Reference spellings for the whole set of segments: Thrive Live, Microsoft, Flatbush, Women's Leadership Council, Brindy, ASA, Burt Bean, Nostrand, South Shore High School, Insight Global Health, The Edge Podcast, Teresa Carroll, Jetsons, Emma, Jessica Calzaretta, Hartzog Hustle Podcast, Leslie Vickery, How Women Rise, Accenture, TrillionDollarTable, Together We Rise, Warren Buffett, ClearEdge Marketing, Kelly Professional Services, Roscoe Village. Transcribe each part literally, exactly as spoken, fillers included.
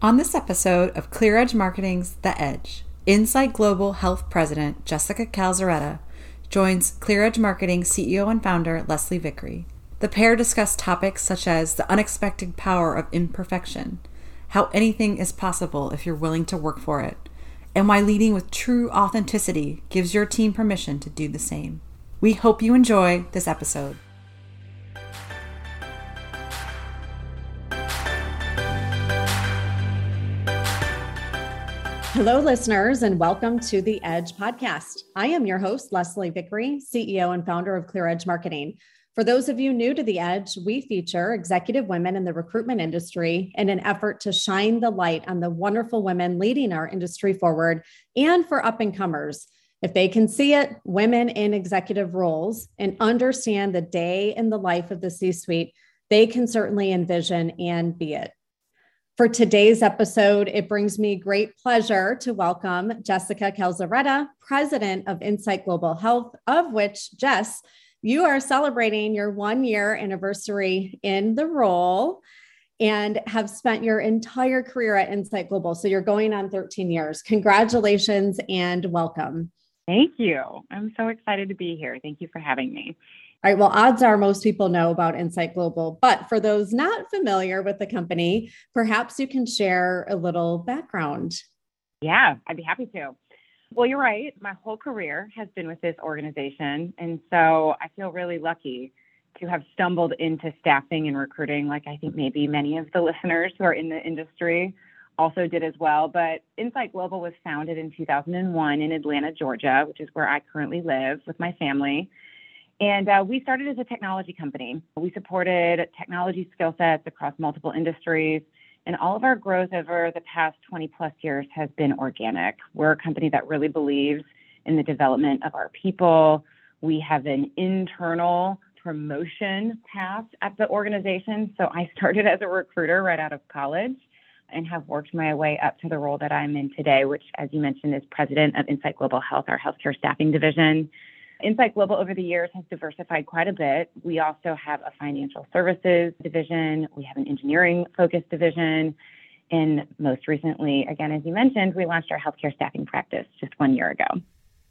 On this episode of ClearEdge Marketing's The Edge, Insight Global Health President Jessica Calzaretta joins ClearEdge Marketing C E O and founder Leslie Vickery. The pair discuss topics such as the unexpected power of imperfection, how anything is possible if you're willing to work for it, and why leading with true authenticity gives your team permission to do the same. We hope you enjoy this episode. Hello, listeners, and welcome to The Edge Podcast. I am your host, Leslie Vickery, C E O and founder of ClearEdge Marketing. For those of you new to The Edge, we feature executive women in the recruitment industry in an effort to shine the light on the wonderful women leading our industry forward and for up-and-comers. If they can see it, women in executive roles, and understand the day in the life of the C-suite, they can certainly envision and be it. For today's episode, it brings me great pleasure to welcome Jessica Calzaretta, president of Insight Global Health, of which, Jess, you are celebrating your one-year anniversary in the role and have spent your entire career at Insight Global. So you're going on thirteen years. Congratulations and welcome. Thank you. I'm so excited to be here. Thank you for having me. All right. Well, odds are most people know about Insight Global, but for those not familiar with the company, perhaps you can share a little background. Yeah, I'd be happy to. Well, you're right. My whole career has been with this organization. And so I feel really lucky to have stumbled into staffing and recruiting, like I think maybe many of the listeners who are in the industry also did as well. But Insight Global was founded in two thousand one in Atlanta, Georgia, which is where I currently live with my family. And uh, we started as a technology company. We supported technology skill sets across multiple industries, and all of our growth over the past twenty plus years has been organic. We're a company that really believes in the development of our people. We have an internal promotion path at the organization. So I started as a recruiter right out of college and have worked my way up to the role that I'm in today, which, as you mentioned, is president of Insight Global Health, our healthcare staffing division. Insight Global over the years has diversified quite a bit. We also have a financial services division. We have an engineering-focused division. And most recently, again, as you mentioned, we launched our healthcare staffing practice just one year ago.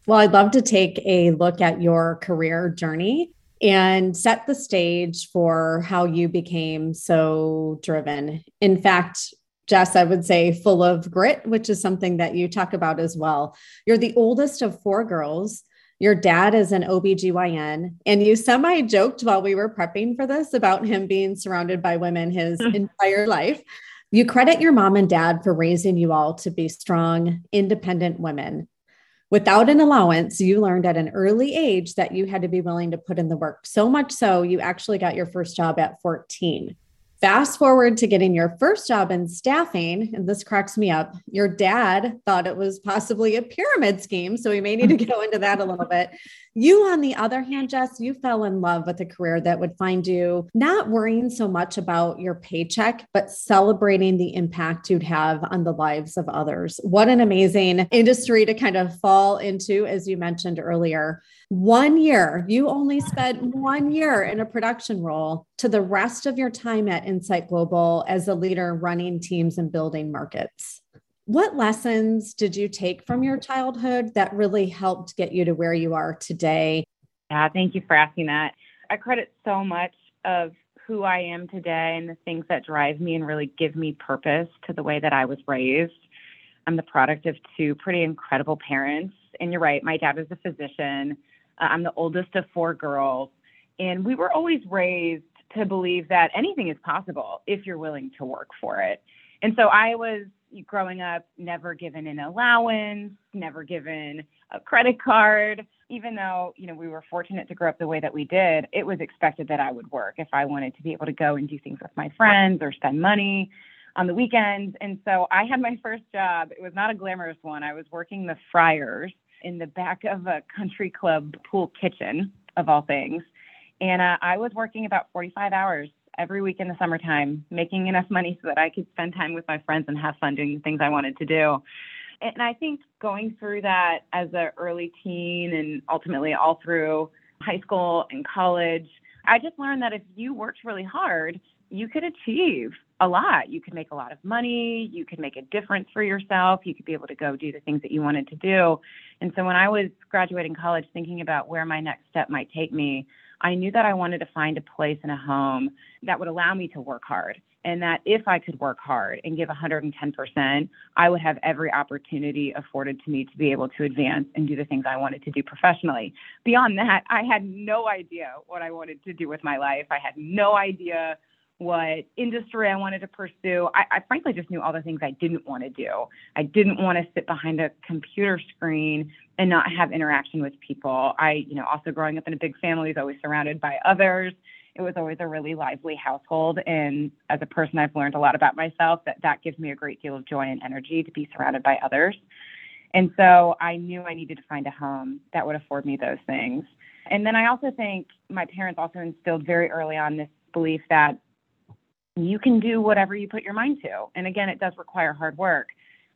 Well, I'd love to take a look at your career journey and set the stage for how you became so driven. In fact, Jess, I would say full of grit, which is something that you talk about as well. You're the oldest of four girls. Your dad is an O B G Y N, and you semi-joked while we were prepping for this about him being surrounded by women his entire life. You credit your mom and dad for raising you all to be strong, independent women. Without an allowance, you learned at an early age that you had to be willing to put in the work. So much so, you actually got your first job at fourteen. Fast forward to getting your first job in staffing, and this cracks me up. Your dad thought it was possibly a pyramid scheme, so we may need to go into that a little bit. You, on the other hand, Jess, you fell in love with a career that would find you not worrying so much about your paycheck, but celebrating the impact you'd have on the lives of others. What an amazing industry to kind of fall into, as you mentioned earlier. One year, you only spent one year in a production role to the rest of your time at Insight Global as a leader running teams and building markets. What lessons did you take from your childhood that really helped get you to where you are today? Yeah, thank you for asking that. I credit so much of who I am today and the things that drive me and really give me purpose to the way that I was raised. I'm the product of two pretty incredible parents. And you're right, my dad is a physician. Uh, I'm the oldest of four girls. And we were always raised to believe that anything is possible if you're willing to work for it. And so I was, growing up, never given an allowance, never given a credit card. Even though, you know, we were fortunate to grow up the way that we did, it was expected that I would work if I wanted to be able to go and do things with my friends or spend money on the weekends. And so I had my first job. It was not a glamorous one. I was working the fryers in the back of a country club pool kitchen, of all things. And uh, I was working about forty-five hours every week in the summertime, making enough money so that I could spend time with my friends and have fun doing the things I wanted to do. And I think going through that as an early teen and ultimately all through high school and college, I just learned that if you worked really hard, you could achieve a lot. You could make a lot of money. You could make a difference for yourself. You could be able to go do the things that you wanted to do. And so when I was graduating college, thinking about where my next step might take me, I knew that I wanted to find a place and a home that would allow me to work hard. And that if I could work hard and give one hundred ten percent, I would have every opportunity afforded to me to be able to advance and do the things I wanted to do professionally. Beyond that, I had no idea what I wanted to do with my life. I had no idea what industry I wanted to pursue. I, I frankly just knew all the things I didn't want to do. I didn't want to sit behind a computer screen and not have interaction with people. I, you know, also growing up in a big family, I was always surrounded by others. It was always a really lively household. And as a person, I've learned a lot about myself that that gives me a great deal of joy and energy to be surrounded by others. And so I knew I needed to find a home that would afford me those things. And then I also think my parents also instilled very early on this belief that you can do whatever you put your mind to. And again, it does require hard work.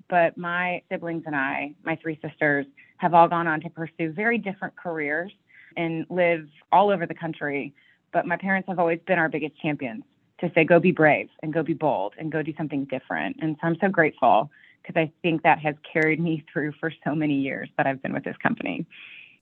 But my siblings and I, my three sisters, have all gone on to pursue very different careers and live all over the country. But my parents have always been our biggest champions to say, go be brave and go be bold and go do something different. And so I'm so grateful because I think that has carried me through for so many years that I've been with this company.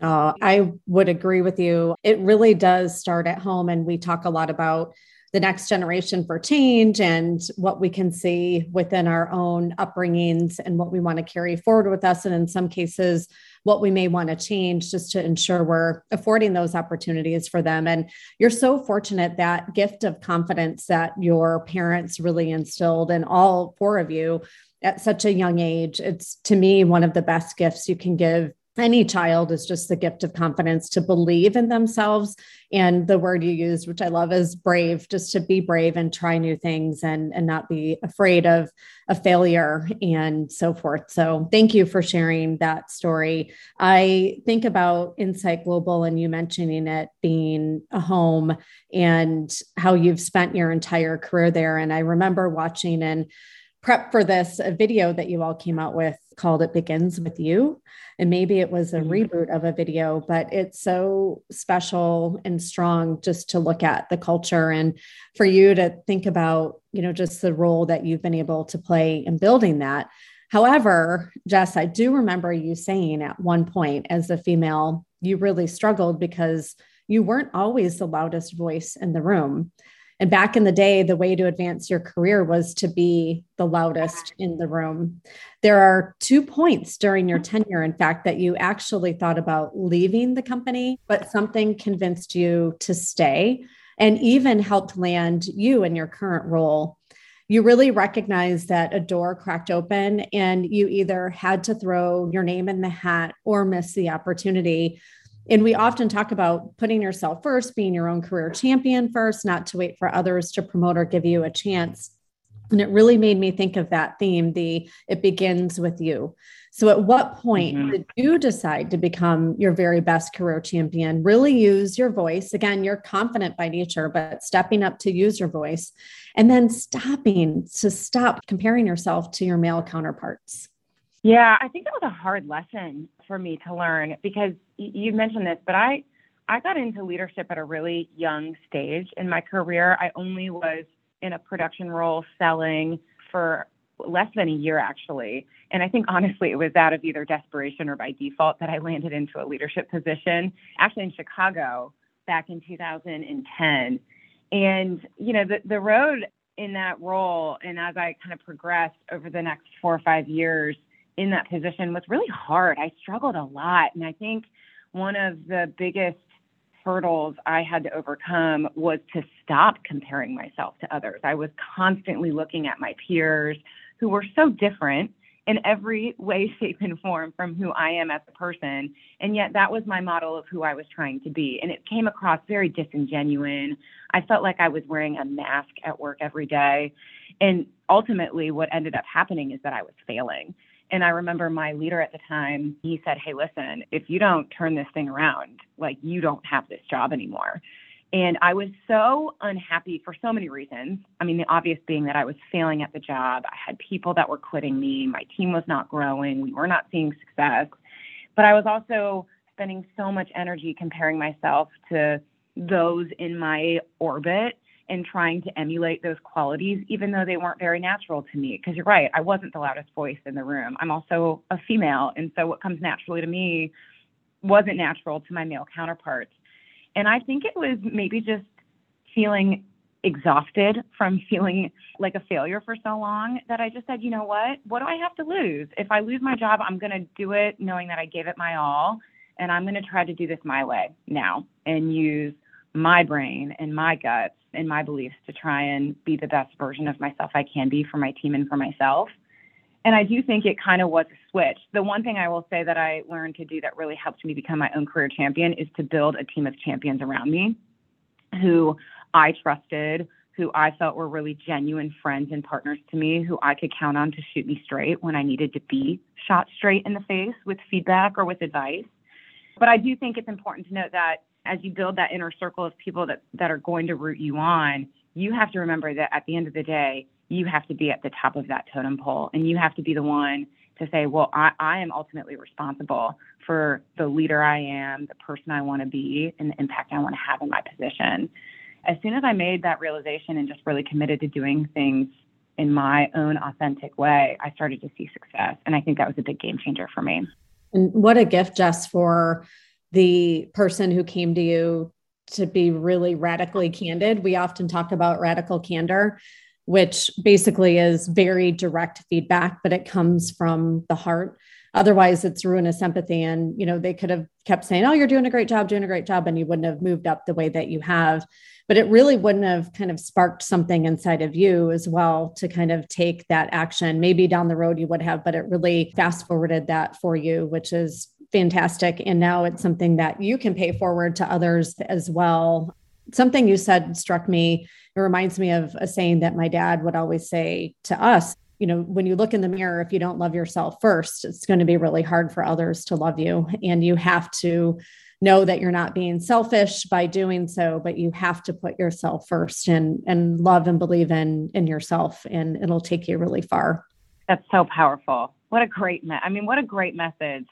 Oh, I would agree with you. It really does start at home. And we talk a lot about the next generation for change and what we can see within our own upbringings and what we want to carry forward with us. And in some cases, what we may want to change just to ensure we're affording those opportunities for them. And you're so fortunate that gift of confidence that your parents really instilled in all four of you at such a young age. It's, to me, one of the best gifts you can give any child is just the gift of confidence to believe in themselves. And the word you used, which I love, is brave, just to be brave and try new things and, and not be afraid of a failure and so forth. So thank you for sharing that story. I think about Insight Global and you mentioning it being a home and how you've spent your entire career there. And I remember watching and prep for this, a video that you all came out with called It Begins With You. And maybe it was a reboot of a video, but it's so special and strong just to look at the culture and for you to think about, you know, just the role that you've been able to play in building that. However, Jess, I do remember you saying at one point as a female, you really struggled because you weren't always the loudest voice in the room. And back in the day, the way to advance your career was to be the loudest in the room. There are two points during your tenure, in fact, that you actually thought about leaving the company, but something convinced you to stay and even helped land you in your current role. You really recognized that a door cracked open and you either had to throw your name in the hat or miss the opportunity. And we often talk about putting yourself first, being your own career champion first, not to wait for others to promote or give you a chance. And it really made me think of that theme, the it begins with you. So at what point mm-hmm. did you decide to become your very best career champion, really use your voice? Again, you're confident by nature, but stepping up to use your voice and then stopping to stop comparing yourself to your male counterparts. Yeah, I think that was a hard lesson for me to learn because you mentioned this, but I, I got into leadership at a really young stage in my career. I only was in a production role selling for less than a year, actually. And I think, honestly, it was out of either desperation or by default that I landed into a leadership position, actually in Chicago back in two thousand ten. And, you know, the, the road in that role and as I kind of progressed over the next four or five years, in that position was really hard. I struggled a lot. And I think one of the biggest hurdles I had to overcome was to stop comparing myself to others. I was constantly looking at my peers who were so different in every way, shape, and form from who I am as a person. And yet that was my model of who I was trying to be. And it came across very disingenuous. I felt like I was wearing a mask at work every day. And ultimately what ended up happening is that I was failing. And I remember my leader at the time, he said, hey, listen, if you don't turn this thing around, like you don't have this job anymore. And I was so unhappy for so many reasons. I mean, the obvious being that I was failing at the job. I had people that were quitting me. My team was not growing. We were not seeing success. But I was also spending so much energy comparing myself to those in my orbit in trying to emulate those qualities, even though they weren't very natural to me. Because you're right, I wasn't the loudest voice in the room. I'm also a female. And so what comes naturally to me wasn't natural to my male counterparts. And I think it was maybe just feeling exhausted from feeling like a failure for so long that I just said, you know what, what do I have to lose? If I lose my job, I'm going to do it knowing that I gave it my all, and I'm going to try to do this my way now and use my brain and my guts and my beliefs to try and be the best version of myself I can be for my team and for myself. And I do think it kind of was a switch. The one thing I will say that I learned to do that really helped me become my own career champion is to build a team of champions around me who I trusted, who I felt were really genuine friends and partners to me, who I could count on to shoot me straight when I needed to be shot straight in the face with feedback or with advice. But I do think it's important to note that as you build that inner circle of people that, that are going to root you on, you have to remember that at the end of the day, you have to be at the top of that totem pole, and you have to be the one to say, well, I, I am ultimately responsible for the leader I am, the person I want to be, and the impact I want to have in my position. As soon as I made that realization and just really committed to doing things in my own authentic way, I started to see success. And I think that was a big game changer for me. And what a gift, Jess, for the person who came to you to be really radically candid. We often talk about radical candor, which basically is very direct feedback, but it comes from the heart. Otherwise, it's ruinous empathy. And, you know, they could have kept saying, oh, you're doing a great job, doing a great job. And you wouldn't have moved up the way that you have. But it really wouldn't have kind of sparked something inside of you as well to kind of take that action. Maybe down the road you would have, but it really fast forwarded that for you, which is fantastic. And now it's something that you can pay forward to others as well. Something you said struck me. It reminds me of a saying that my dad would always say to us. You know, when you look in the mirror, if you don't love yourself first, it's going to be really hard for others to love you. And you have to know that you're not being selfish by doing so, but you have to put yourself first and and love and believe in in yourself, and it'll take you really far. That's so powerful. What a great, me- I mean, what a great message.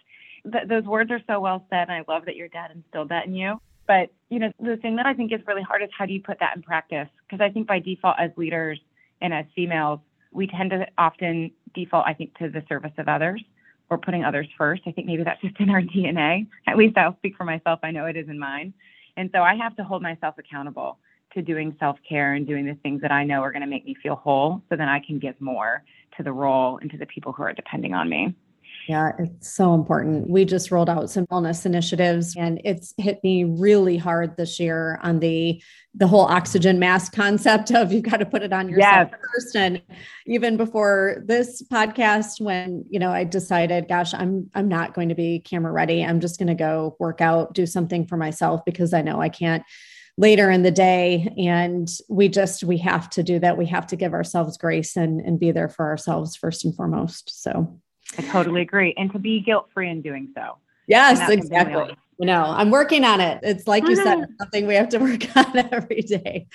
Th- those words are so well said. And I love that your dad instilled that in you. But, you know, the thing that I think is really hard is how do you put that in practice? Because I think by default as leaders and as females, we tend to often default, I think, to the service of others or putting others first. I think maybe that's just in our D N A. At least I'll speak for myself. I know it is in mine. And so I have to hold myself accountable to doing self-care and doing the things that I know are going to make me feel whole so then I can give more to the role and to the people who are depending on me. Yeah, it's so important. We just rolled out some wellness initiatives, and it's hit me really hard this year on the the whole oxygen mask concept of you've got to put it on yourself yes. first. And even before this podcast, when, you know, I decided, gosh, I'm I'm not going to be camera ready. I'm just going to go work out, do something for myself because I know I can't later in the day. And we just, we have to do that. We have to give ourselves grace and, and be there for ourselves first and foremost. So I totally agree. And to be guilt-free in doing so. Yes, exactly. You know, I'm working on it. It's like you said, it's something we have to work on every day.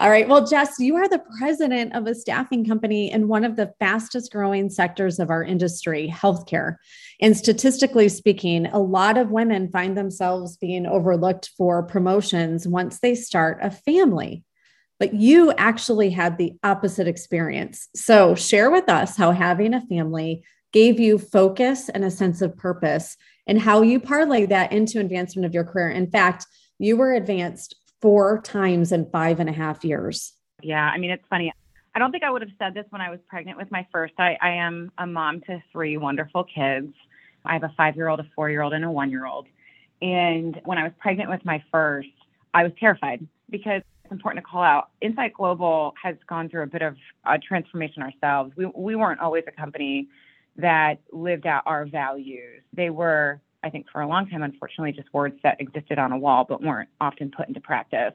All right. Well, Jess, you are the president of a staffing company in one of the fastest growing sectors of our industry, healthcare. And statistically speaking, a lot of women find themselves being overlooked for promotions once they start a family. But you actually had the opposite experience. So share with us how having a family gave you focus and a sense of purpose, and how you parlay that into advancement of your career. In fact, you were advanced four times in five and a half years. Yeah. I mean, it's funny. I don't think I would have said this when I was pregnant with my first. I, I am a mom to three wonderful kids. I have a five-year-old, a four-year-old, and a one-year-old. And when I was pregnant with my first, I was terrified because it's important to call out, Insight Global has gone through a bit of a transformation ourselves. We we weren't always a company that lived out our values. They were, I think for a long time, unfortunately, just words that existed on a wall, but weren't often put into practice.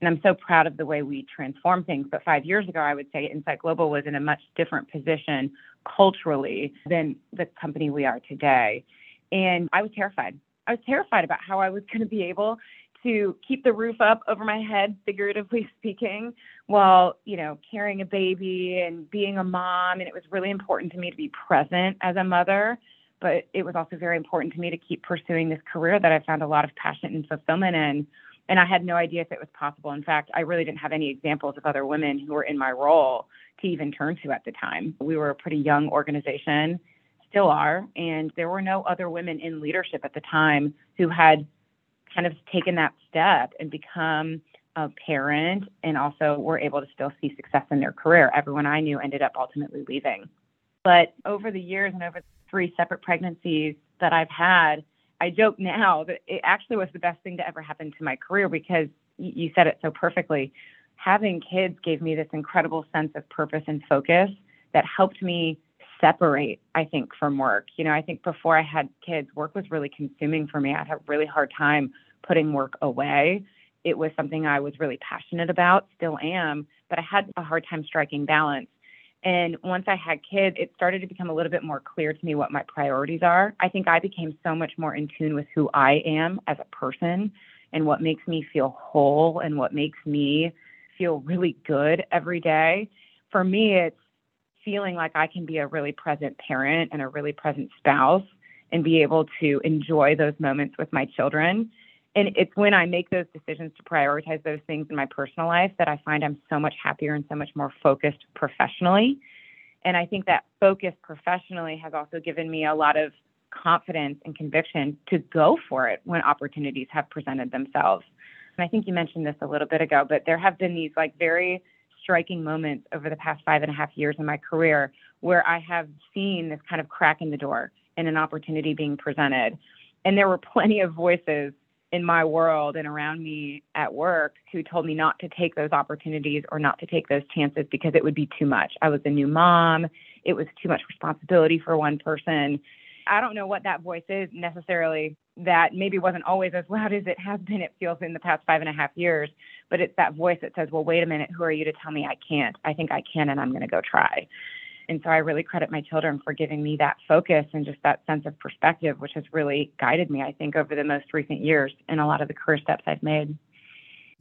And I'm so proud of the way we transform things. But five years ago, I would say Insight Global was in a much different position culturally than the company we are today. And I was terrified. I was terrified about how I was going to be able to keep the roof up over my head, figuratively speaking, while, you know, carrying a baby and being a mom. And it was really important to me to be present as a mother, but it was also very important to me to keep pursuing this career that I found a lot of passion and fulfillment in. And I had no idea if it was possible. In fact, I really didn't have any examples of other women who were in my role to even turn to at the time. We were a pretty young organization, still are, and there were no other women in leadership at the time who had kind of taken that step and become a parent and also were able to still see success in their career. Everyone I knew ended up ultimately leaving. But over the years and over the three separate pregnancies that I've had, I joke now that it actually was the best thing to ever happen to my career, because you said it so perfectly. Having kids gave me this incredible sense of purpose and focus that helped me separate, I think, from work. You know, I think before I had kids, work was really consuming for me. I had a really hard time putting work away. It was something I was really passionate about, still am, but I had a hard time striking balance. And once I had kids, it started to become a little bit more clear to me what my priorities are. I think I became so much more in tune with who I am as a person and what makes me feel whole and what makes me feel really good every day. For me, it's feeling like I can be a really present parent and a really present spouse and be able to enjoy those moments with my children. And it's when I make those decisions to prioritize those things in my personal life that I find I'm so much happier and so much more focused professionally. And I think that focus professionally has also given me a lot of confidence and conviction to go for it when opportunities have presented themselves. And I think you mentioned this a little bit ago, but there have been these like very striking moments over the past five and a half years in my career where I have seen this kind of crack in the door and an opportunity being presented. And there were plenty of voices in my world and around me at work who told me not to take those opportunities or not to take those chances because it would be too much. I was a new mom. It was too much responsibility for one person. I don't know what that voice is necessarily. That maybe wasn't always as loud as it has been, it feels, in the past five and a half years. But it's that voice that says, well, wait a minute, who are you to tell me I can't? I think I can, and I'm going to go try. And so I really credit my children for giving me that focus and just that sense of perspective, which has really guided me, I think, over the most recent years in a lot of the career steps I've made.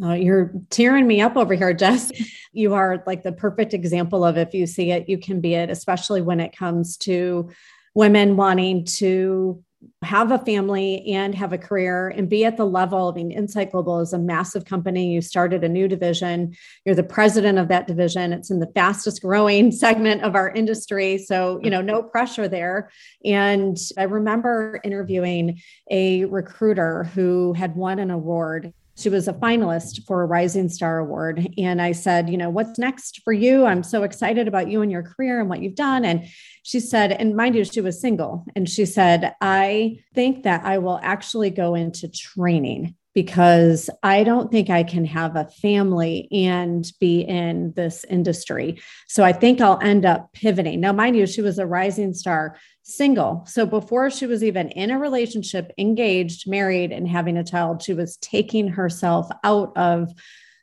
Oh, you're tearing me up over here, Jess. You are like the perfect example of, if you see it, you can be it, especially when it comes to women wanting to have a family and have a career and be at the level. I mean, Insight Global is a massive company. You started a new division. You're the president of that division. It's in the fastest growing segment of our industry. So, you know, no pressure there. And I remember interviewing a recruiter who had won an award. She was a finalist for a Rising Star Award. And I said, you know, what's next for you? I'm so excited about you and your career and what you've done. And she said, and mind you, she was single. And she said, I think that I will actually go into training, because I don't think I can have a family and be in this industry. So I think I'll end up pivoting. Now, mind you, she was a rising star, single. So before she was even in a relationship, engaged, married, and having a child, she was taking herself out of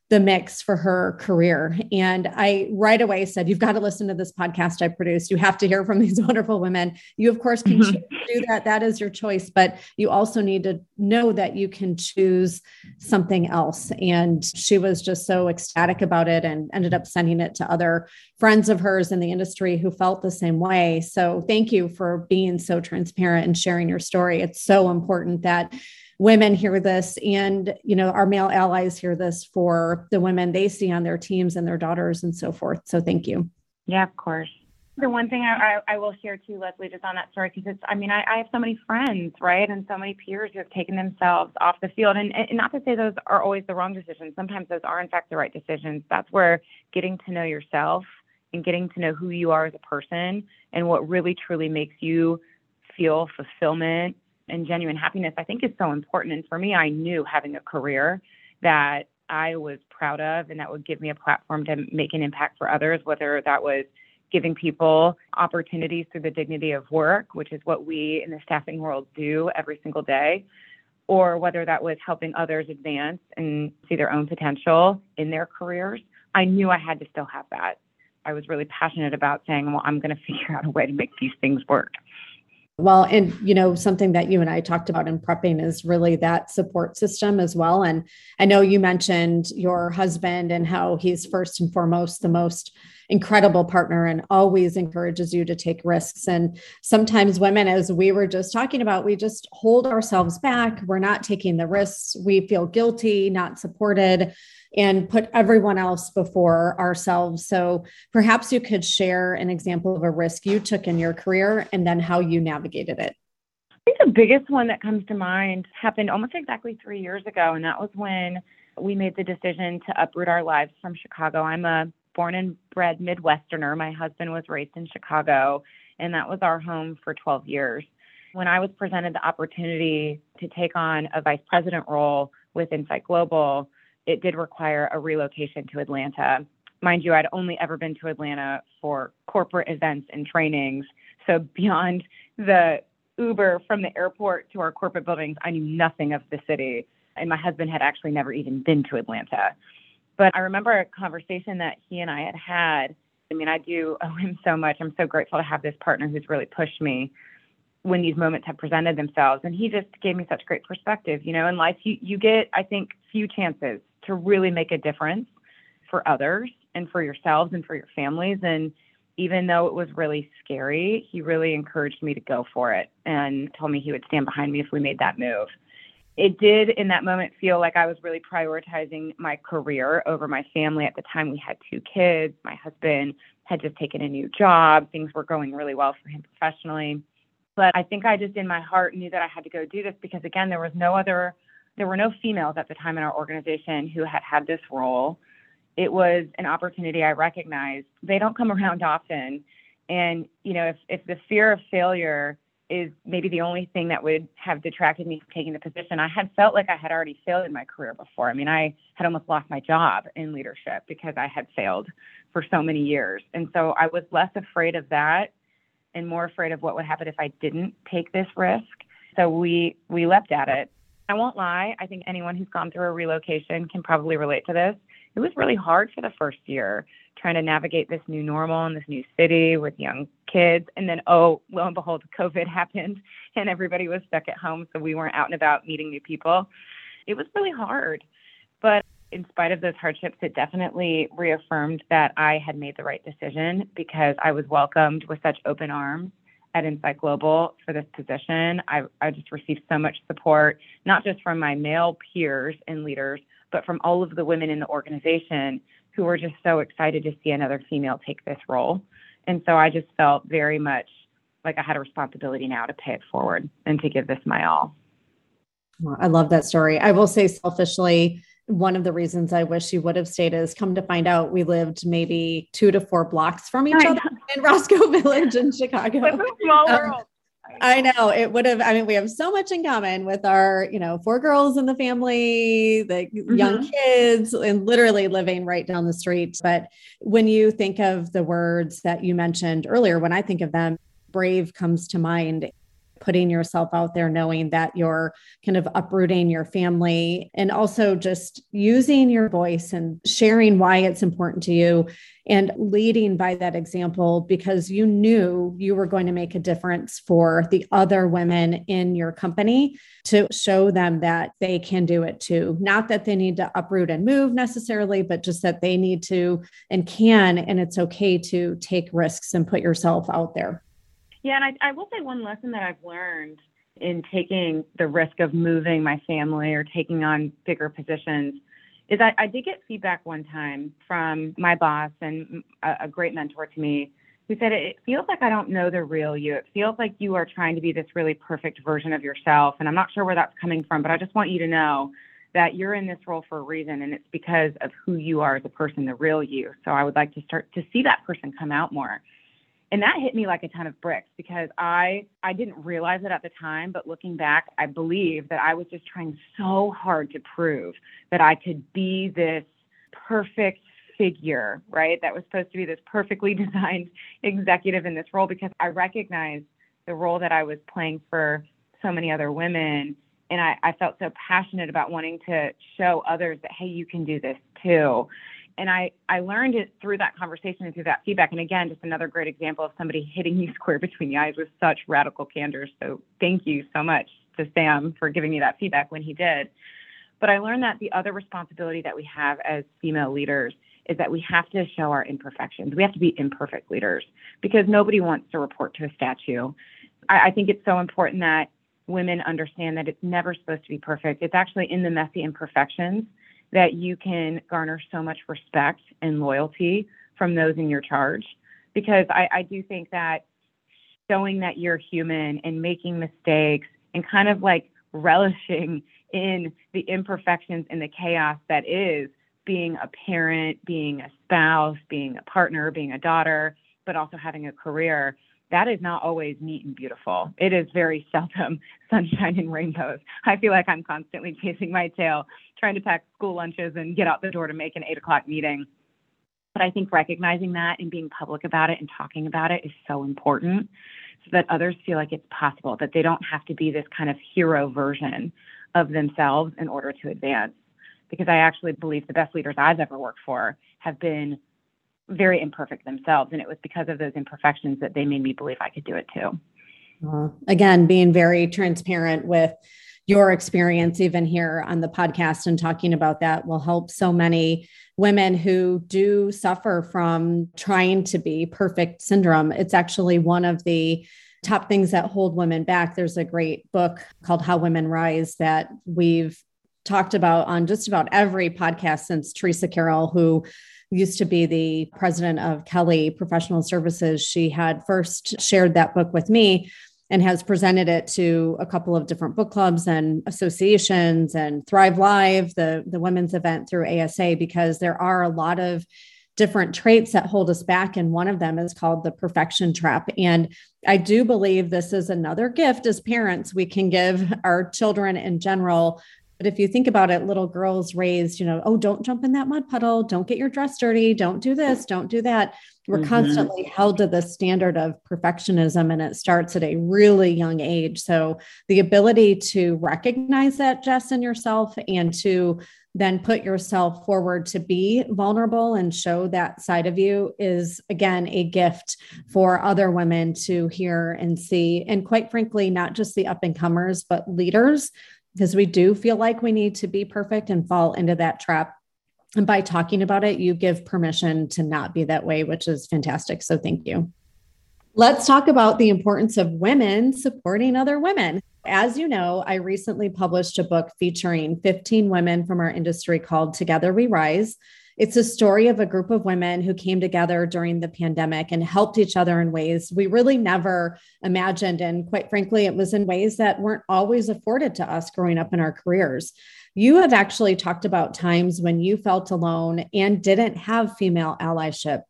the mix for her career. And I right away said, you've got to listen to this podcast I produced. You have to hear from these wonderful women. You, of course, can mm-hmm. choose to do that. That is your choice, but you also need to know that you can choose something else. And she was just so ecstatic about it and ended up sending it to other friends of hers in the industry who felt the same way. So thank you for being so transparent and sharing your story. It's so important that women hear this, and, you know, our male allies hear this for the women they see on their teams and their daughters and so forth. So thank you. Yeah, of course. The one thing I, I, I will share too, Leslie, just on that story, because it's, I mean, I, I have so many friends, right? And so many peers who have taken themselves off the field, and, and not to say those are always the wrong decisions. Sometimes those are in fact the right decisions. That's where getting to know yourself and getting to know who you are as a person and what really truly makes you feel fulfillment and genuine happiness, I think, is so important. And for me, I knew having a career that I was proud of and that would give me a platform to make an impact for others, whether that was giving people opportunities through the dignity of work, which is what we in the staffing world do every single day, or whether that was helping others advance and see their own potential in their careers. I knew I had to still have that. I was really passionate about saying, well, I'm going to figure out a way to make these things work. Well, and, you know, something that you and I talked about in prepping is really that support system as well. And I know you mentioned your husband and how he's first and foremost the most incredible partner and always encourages you to take risks. And sometimes women, as we were just talking about, we just hold ourselves back. We're not taking the risks. We feel guilty, not supported, and put everyone else before ourselves. So perhaps you could share an example of a risk you took in your career and then how you navigated it. I think the biggest one that comes to mind happened almost exactly three years ago. And that was when we made the decision to uproot our lives from Chicago. I'm a born and bred Midwesterner. My husband was raised in Chicago, and that was our home for twelve years. When I was presented the opportunity to take on a vice president role with Insight Global, it did require a relocation to Atlanta. Mind you, I'd only ever been to Atlanta for corporate events and trainings. So beyond the Uber from the airport to our corporate buildings, I knew nothing of the city. And my husband had actually never even been to Atlanta. But I remember a conversation that he and I had had. I mean, I do owe him so much. I'm so grateful to have this partner who's really pushed me when these moments have presented themselves. And he just gave me such great perspective. You know, in life, you, you get, I think, few chances to really make a difference for others and for yourselves and for your families. And even though it was really scary, he really encouraged me to go for it and told me he would stand behind me if we made that move. It did in that moment feel like I was really prioritizing my career over my family. At the time, we had two kids. My husband had just taken a new job. Things were going really well for him professionally. But I think I just in my heart knew that I had to go do this because, again, there was no other There were no females at the time in our organization who had had this role. It was an opportunity I recognized. They don't come around often. And, you know, if, if the fear of failure is maybe the only thing that would have detracted me from taking the position, I had felt like I had already failed in my career before. I mean, I had almost lost my job in leadership because I had failed for so many years. And so I was less afraid of that and more afraid of what would happen if I didn't take this risk. So we, we leapt at it. I won't lie. I think anyone who's gone through a relocation can probably relate to this. It was really hard for the first year trying to navigate this new normal in this new city with young kids. And then, oh, lo and behold, COVID happened and everybody was stuck at home. So we weren't out and about meeting new people. It was really hard. But in spite of those hardships, it definitely reaffirmed that I had made the right decision because I was welcomed with such open arms at Insight Global for this position. I, I just received so much support, not just from my male peers and leaders, but from all of the women in the organization who were just so excited to see another female take this role. And so I just felt very much like I had a responsibility now to pay it forward and to give this my all. Well, I love that story. I will say selfishly, one of the reasons I wish you would have stayed is come to find out we lived maybe two to four blocks from each other in Roscoe Village in Chicago. It's a small um, world. I know it would have, I mean, we have so much in common with our, you know, four girls in the family, the mm-hmm. young kids, and literally living right down the street. But when you think of the words that you mentioned earlier, when I think of them, brave comes to mind. Putting yourself out there, knowing that you're kind of uprooting your family and also just using your voice and sharing why it's important to you and leading by that example, because you knew you were going to make a difference for the other women in your company to show them that they can do it too. Not that they need to uproot and move necessarily, but just that they need to and can, and it's okay to take risks and put yourself out there. Yeah, and I, I will say one lesson that I've learned in taking the risk of moving my family or taking on bigger positions is I, I did get feedback one time from my boss and a, a great mentor to me who said, it feels like I don't know the real you. It feels like you are trying to be this really perfect version of yourself. And I'm not sure where that's coming from, but I just want you to know that you're in this role for a reason, and it's because of who you are as a person, the real you. So I would like to start to see that person come out more. And that hit me like a ton of bricks because I, I didn't realize it at the time, but looking back, I believe that I was just trying so hard to prove that I could be this perfect figure, right? That was supposed to be this perfectly designed executive in this role because I recognized the role that I was playing for so many other women. And I, I felt so passionate about wanting to show others that, hey, you can do this too. and I, I learned it through that conversation and through that feedback. And again, just another great example of somebody hitting you square between the eyes with such radical candor. So thank you so much to Sam for giving me that feedback when he did. But I learned that the other responsibility that we have as female leaders is that we have to show our imperfections. We have to be imperfect leaders because nobody wants to report to a statue. I, I think it's so important that women understand that it's never supposed to be perfect. It's actually in the messy imperfections that you can garner so much respect and loyalty from those in your charge. Because I, I do think that showing that you're human and making mistakes and kind of like relishing in the imperfections and the chaos that is being a parent, being a spouse, being a partner, being a daughter, but also having a career, that is not always neat and beautiful. It is very seldom sunshine and rainbows. I feel like I'm constantly chasing my tail, trying to pack school lunches and get out the door to make an eight o'clock meeting. But I think recognizing that and being public about it and talking about it is so important so that others feel like it's possible, that they don't have to be this kind of hero version of themselves in order to advance. Because I actually believe the best leaders I've ever worked for have been very imperfect themselves. And it was because of those imperfections that they made me believe I could do it too. Uh, again, being very transparent with your experience, even here on the podcast and talking about that will help so many women who do suffer from trying to be perfect syndrome. It's actually one of the top things that hold women back. There's a great book called How Women Rise that we've talked about on just about every podcast since Teresa Carroll, who used to be the president of Kelly Professional Services. She had first shared that book with me and has presented it to a couple of different book clubs and associations and Thrive Live, the, the women's event through A S A, because there are a lot of different traits that hold us back. And one of them is called the perfection trap. And I do believe this is another gift as parents we can give our children in general. But if you think about it, little girls raised, you know, oh, don't jump in that mud puddle. Don't get your dress dirty. Don't do this. Don't do that. We're mm-hmm. constantly held to the standard of perfectionism, and it starts at a really young age. So the ability to recognize that, Jess, in yourself and to then put yourself forward to be vulnerable and show that side of you is, again, a gift for other women to hear and see. And quite frankly, not just the up and comers, but leaders, because we do feel like we need to be perfect and fall into that trap. And by talking about it, you give permission to not be that way, which is fantastic. So thank you. Let's talk about the importance of women supporting other women. As you know, I recently published a book featuring fifteen women from our industry called Together We Rise. It's a story of a group of women who came together during the pandemic and helped each other in ways we really never imagined. And quite frankly, it was in ways that weren't always afforded to us growing up in our careers. You have actually talked about times when you felt alone and didn't have female allyship.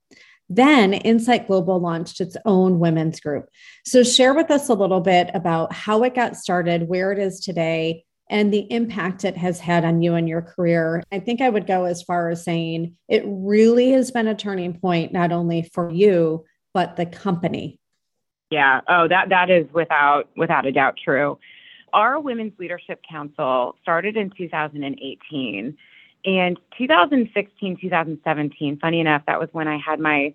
Then Insight Global launched its own women's group. So share with us a little bit about how it got started, where it is today, and the impact it has had on you and your career. I think I would go as far as saying it really has been a turning point, not only for you, but the company. Yeah. Oh, that, that is without, without a doubt true. Our Women's Leadership Council started in two thousand eighteen, and two thousand sixteen, two thousand seventeen, funny enough, that was when I had my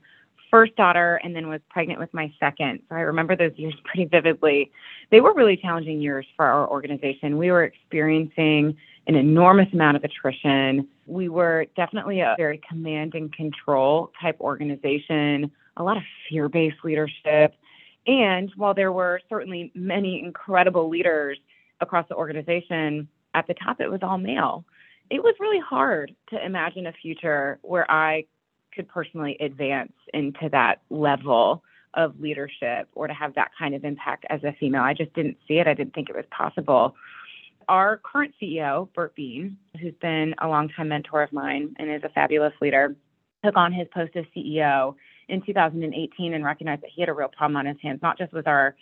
first daughter and then was pregnant with my second. So I remember those years pretty vividly. They were really challenging years for our organization. We were experiencing an enormous amount of attrition. We were definitely a very command and control type organization, a lot of fear-based leadership. And while there were certainly many incredible leaders across the organization, at the top it was all male. It was really hard to imagine a future where I could personally advance into that level of leadership or to have that kind of impact as a female. I just didn't see it. I didn't think it was possible. Our current C E O, Burt Bean, who's been a longtime mentor of mine and is a fabulous leader, took on his post as C E O in two thousand eighteen and recognized that he had a real problem on his hands, not just with our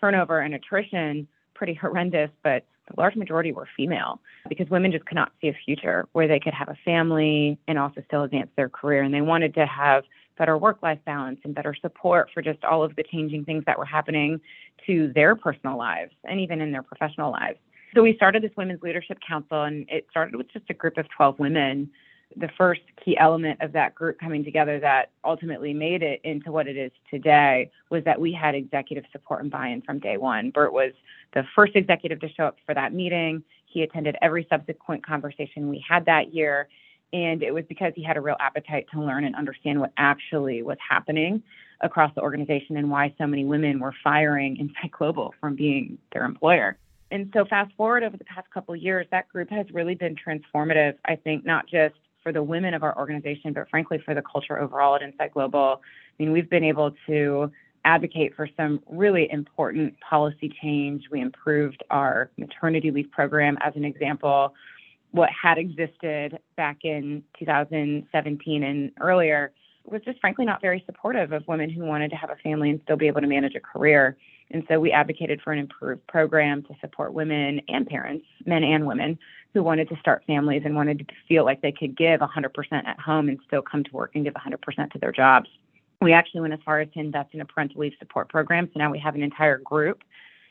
turnover and attrition, pretty horrendous, but the large majority were female because women just could not see a future where they could have a family and also still advance their career. And they wanted to have better work-life balance and better support for just all of the changing things that were happening to their personal lives and even in their professional lives. So we started this Women's Leadership Council, and it started with just a group of twelve women the first key element of that group coming together that ultimately made it into what it is today was that we had executive support and buy-in from day one. Burt was the first executive to show up for that meeting. He attended every subsequent conversation we had that year, and it was because he had a real appetite to learn and understand what actually was happening across the organization and why so many women were firing Insight Global from being their employer. And so fast forward over the past couple of years, that group has really been transformative, I think, not just for the women of our organization, but frankly, for the culture overall at Insight Global. I mean, we've been able to advocate for some really important policy change. We improved our maternity leave program, as an example. What had existed back in two thousand seventeen and earlier was just frankly not very supportive of women who wanted to have a family and still be able to manage a career. And so we advocated for an improved program to support women and parents, men and women, who wanted to start families and wanted to feel like they could give one hundred percent at home and still come to work and give one hundred percent to their jobs. We actually went as far as to invest in a parental leave support program. So now we have an entire group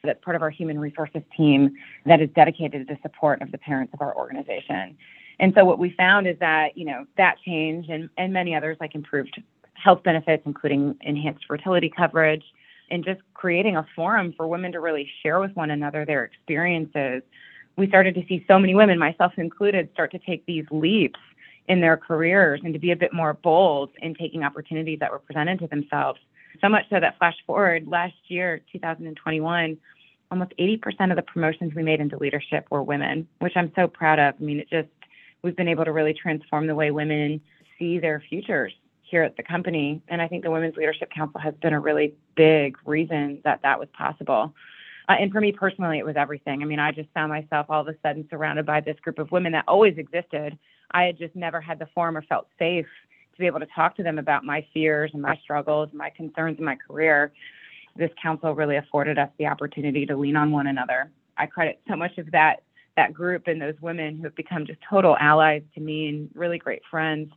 that's part of our human resources team that is dedicated to the support of the parents of our organization. And so what we found is that, you know, that change and, and many others, like improved health benefits, including enhanced fertility coverage, and just creating a forum for women to really share with one another their experiences. We started to see so many women, myself included, start to take these leaps in their careers and to be a bit more bold in taking opportunities that were presented to themselves. So much so that flash forward last year, two thousand twenty-one, almost eighty percent of the promotions we made into leadership were women, which I'm so proud of. I mean, it just, we've been able to really transform the way women see their futures here at the company. And I think the Women's Leadership Council has been a really big reason that that was possible. Uh, and for me personally, it was everything. I mean, I just found myself all of a sudden surrounded by this group of women that always existed. I had just never had the forum or felt safe to be able to talk to them about my fears and my struggles, and my concerns in my career. This council really afforded us the opportunity to lean on one another. I credit so much of that that group and those women who have become just total allies to me and really great friends,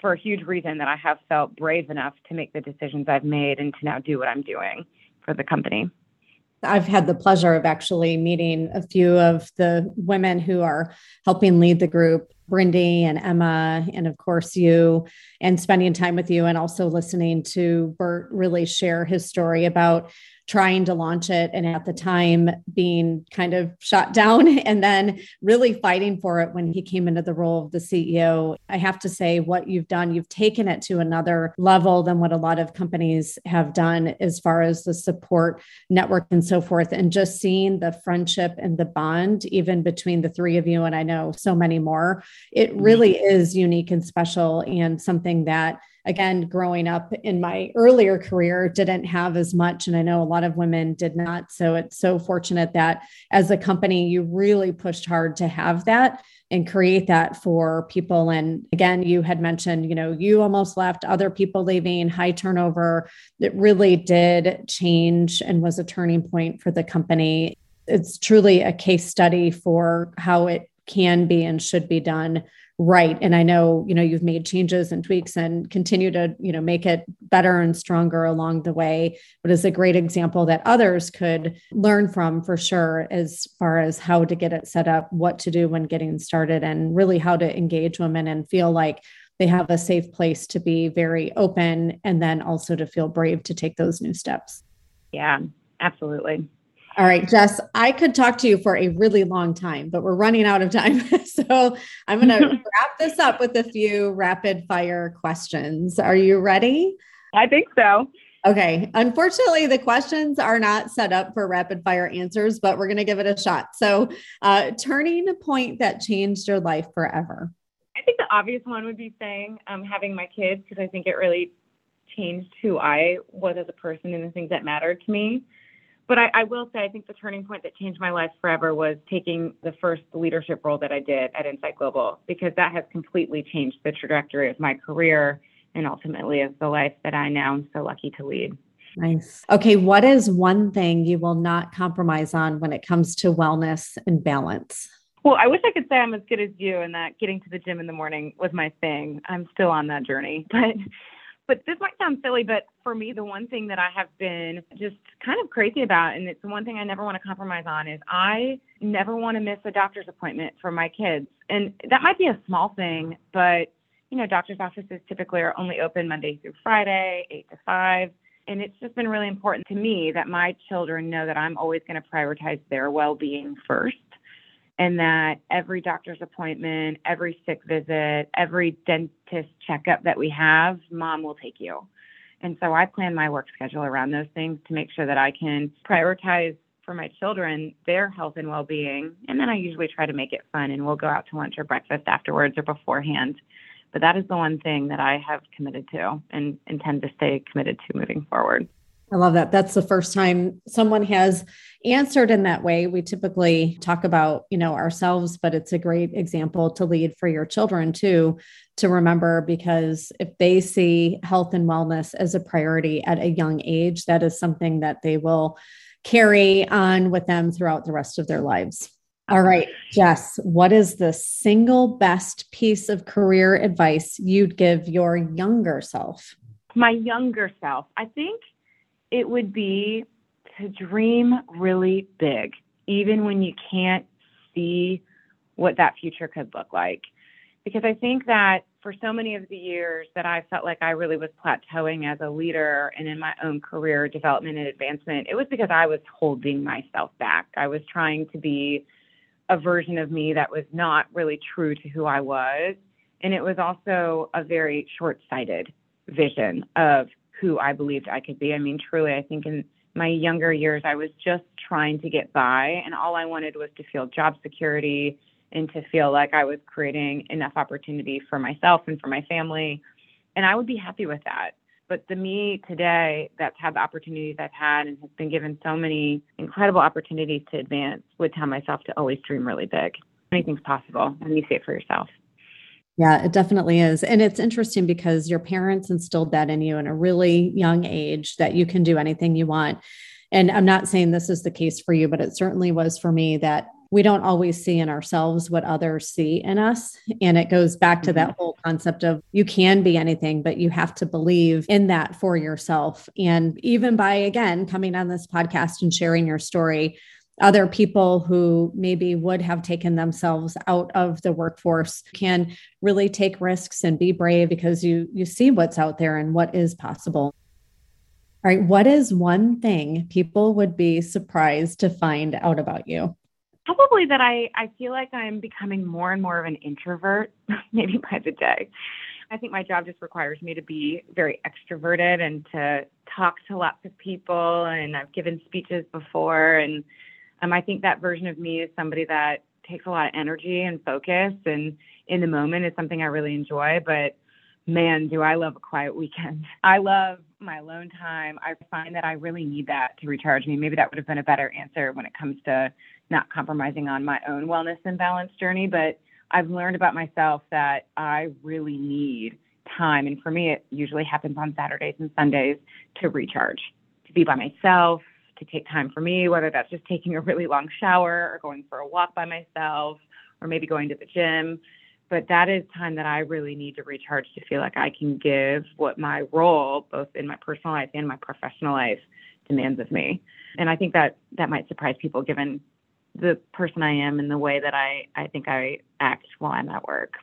for a huge reason that I have felt brave enough to make the decisions I've made and to now do what I'm doing for the company. I've had the pleasure of actually meeting a few of the women who are helping lead the group, Brindy and Emma, and of course you, and spending time with you and also listening to Burt really share his story about trying to launch it and at the time being kind of shot down and then really fighting for it when he came into the role of the C E O. I have to say what you've done, you've taken it to another level than what a lot of companies have done as far as the support network and so forth, and just seeing the friendship and the bond even between the three of you, and I know so many more, it really is unique and special and something that, again, growing up in my earlier career, didn't have as much. And I know a lot of women did not. So it's so fortunate that as a company, you really pushed hard to have that and create that for people. And again, you had mentioned, you know, you almost left, other people leaving, high turnover. It really did change and was a turning point for the company. It's truly a case study for how it can be and should be done right. And I know, you know, you've made changes and tweaks and continue to, you know, make it better and stronger along the way, but it's a great example that others could learn from for sure, as far as how to get it set up, what to do when getting started, and really how to engage women and feel like they have a safe place to be very open, and then also to feel brave to take those new steps. Yeah, absolutely. All right, Jess, I could talk to you for a really long time, but we're running out of time. So I'm going to wrap this up with a few rapid fire questions. Are you ready? I think so. Okay. Unfortunately, the questions are not set up for rapid fire answers, but we're going to give it a shot. So uh, turning point that changed your life forever. I think the obvious one would be saying um, having my kids, because I think it really changed who I was as a person and the things that mattered to me. But I, I will say, I think the turning point that changed my life forever was taking the first leadership role that I did at Insight Global, because that has completely changed the trajectory of my career and ultimately of the life that I now am so lucky to lead. Nice. Okay. What is one thing you will not compromise on when it comes to wellness and balance? Well, I wish I could say I'm as good as you and that getting to the gym in the morning was my thing. I'm still on that journey, but But this might sound silly, but for me, the one thing that I have been just kind of crazy about, and it's the one thing I never want to compromise on, is I never want to miss a doctor's appointment for my kids. And that might be a small thing, but you know, doctor's offices typically are only open Monday through Friday, eight to five. And it's just been really important to me that my children know that I'm always going to prioritize their well-being first, and that every doctor's appointment, every sick visit, every dentist checkup that we have, mom will take you. And so I plan my work schedule around those things to make sure that I can prioritize for my children their health and well-being. And then I usually try to make it fun, and we'll go out to lunch or breakfast afterwards or beforehand. But that is the one thing that I have committed to and intend to stay committed to moving forward. I love that. That's the first time someone has answered in that way. We typically talk about, you know, ourselves, but it's a great example to lead for your children too, to remember, because if they see health and wellness as a priority at a young age, that is something that they will carry on with them throughout the rest of their lives. All right, Jess, what is the single best piece of career advice you'd give your younger self? My younger self, I think it would be to dream really big, even when you can't see what that future could look like. Because I think that for so many of the years that I felt like I really was plateauing as a leader and in my own career development and advancement, it was because I was holding myself back. I was trying to be a version of me that was not really true to who I was. And it was also a very short-sighted vision of who I believed I could be. I mean, truly, I think in my younger years, I was just trying to get by, and all I wanted was to feel job security and to feel like I was creating enough opportunity for myself and for my family. And I would be happy with that. But the me today that's had the opportunities I've had and has been given so many incredible opportunities to advance would tell myself to always dream really big. Anything's possible when you see it for yourself. Yeah, it definitely is. And it's interesting because your parents instilled that in you in a really young age, that you can do anything you want. And I'm not saying this is the case for you, but it certainly was for me, that we don't always see in ourselves what others see in us. And it goes back to that whole concept of you can be anything, but you have to believe in that for yourself. And even by, again, coming on this podcast and sharing your story, other people who maybe would have taken themselves out of the workforce can really take risks and be brave, because you, you see what's out there and what is possible. All right. What is one thing people would be surprised to find out about you? Probably that I, I feel like I'm becoming more and more of an introvert, maybe by the day. I think my job just requires me to be very extroverted and to talk to lots of people. And I've given speeches before. And um, I think that version of me is somebody that takes a lot of energy and focus. And in the moment is something I really enjoy. But man, do I love a quiet weekend. I love my alone time. I find that I really need that to recharge me. Maybe that would have been a better answer when it comes to not compromising on my own wellness and balance journey, but I've learned about myself that I really need time. And for me, it usually happens on Saturdays and Sundays to recharge, to be by myself, to take time for me, whether that's just taking a really long shower or going for a walk by myself or maybe going to the gym. But that is time that I really need to recharge to feel like I can give what my role, both in my personal life and my professional life, demands of me. And I think that that might surprise people given the person I am and the way that I, I think I act while I'm at work.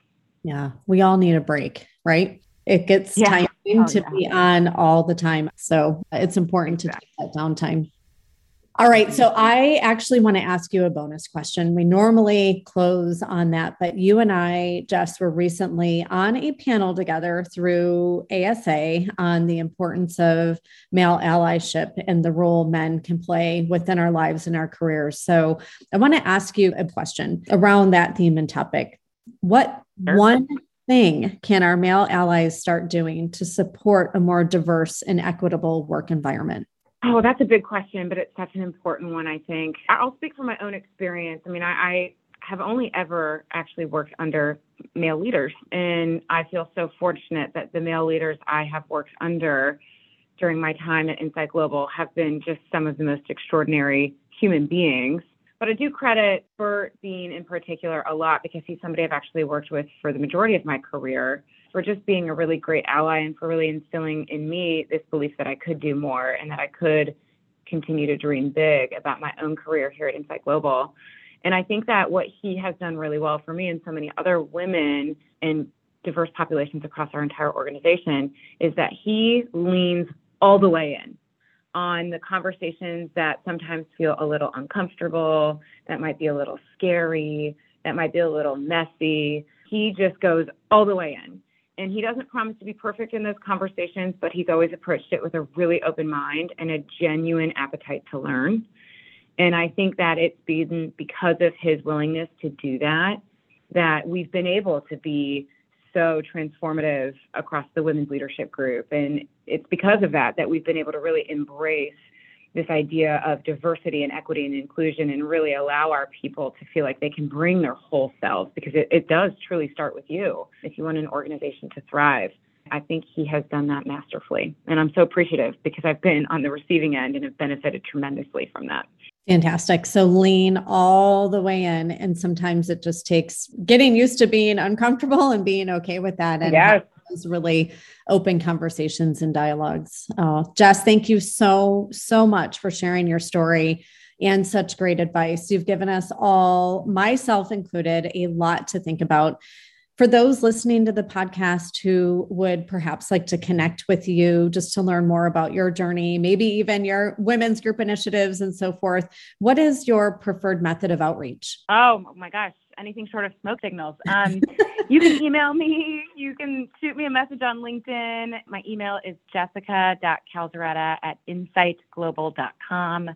Yeah. We all need a break, right? It gets yeah. tiring oh, to yeah. be on all the time. So it's important exactly. to take that downtime. All right. So I actually want to ask you a bonus question. We normally close on that, but you and I, Jess, were recently on a panel together through A S A on the importance of male allyship and the role men can play within our lives and our careers. So I want to ask you a question around that theme and topic. What one thing can our male allies start doing to support a more diverse and equitable work environment? Oh, that's a big question, but it's such an important one, I think. I'll speak from my own experience. I mean, I, I have only ever actually worked under male leaders, and I feel so fortunate that the male leaders I have worked under during my time at Insight Global have been just some of the most extraordinary human beings. But I do credit Burt Bean in particular a lot, because he's somebody I've actually worked with for the majority of my career, for just being a really great ally and for really instilling in me this belief that I could do more and that I could continue to dream big about my own career here at Insight Global. And I think that what he has done really well for me and so many other women, and diverse populations across our entire organization, is that he leans all the way in on the conversations that sometimes feel a little uncomfortable, that might be a little scary, that might be a little messy. He just goes all the way in. And he doesn't promise to be perfect in those conversations, but he's always approached it with a really open mind and a genuine appetite to learn. And I think that it's been because of his willingness to do that, that we've been able to be so transformative across the women's leadership group. And it's because of that that we've been able to really embrace this idea of diversity and equity and inclusion and really allow our people to feel like they can bring their whole selves, because it, it does truly start with you if you want an organization to thrive. I think he has done that masterfully. And I'm so appreciative because I've been on the receiving end and have benefited tremendously from that. Fantastic. So lean all the way in. And sometimes it just takes getting used to being uncomfortable and being okay with that. And yes. Those really open conversations and dialogues. Oh, Jess, thank you so, so much for sharing your story and such great advice. You've given us all, myself included, a lot to think about. For those listening to the podcast who would perhaps like to connect with you just to learn more about your journey, maybe even your women's group initiatives and so forth, what is your preferred method of outreach? Oh my gosh, anything short of smoke signals. Um, you can email me. You can shoot me a message on LinkedIn. My email is jessica dot calzaretta at insight global dot com.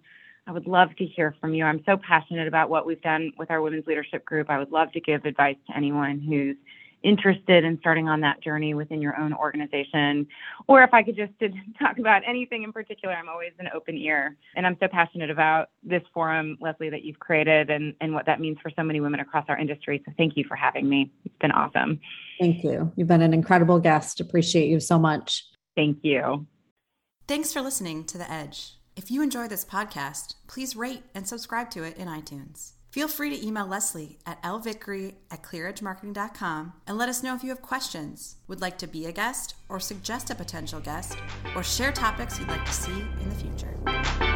I would love to hear from you. I'm so passionate about what we've done with our women's leadership group. I would love to give advice to anyone who's interested in starting on that journey within your own organization. Or if I could just talk about anything in particular, I'm always an open ear. And I'm so passionate about this forum, Leslie, that you've created and, and what that means for so many women across our industry. So thank you for having me. It's been awesome. Thank you. You've been an incredible guest. Appreciate you so much. Thank you. Thanks for listening to The Edge. If you enjoy this podcast, please rate and subscribe to it in iTunes. Feel free to email Leslie at l vickery at clear edge marketing dot com and let us know if you have questions, would like to be a guest, or suggest a potential guest, or share topics you'd like to see in the future.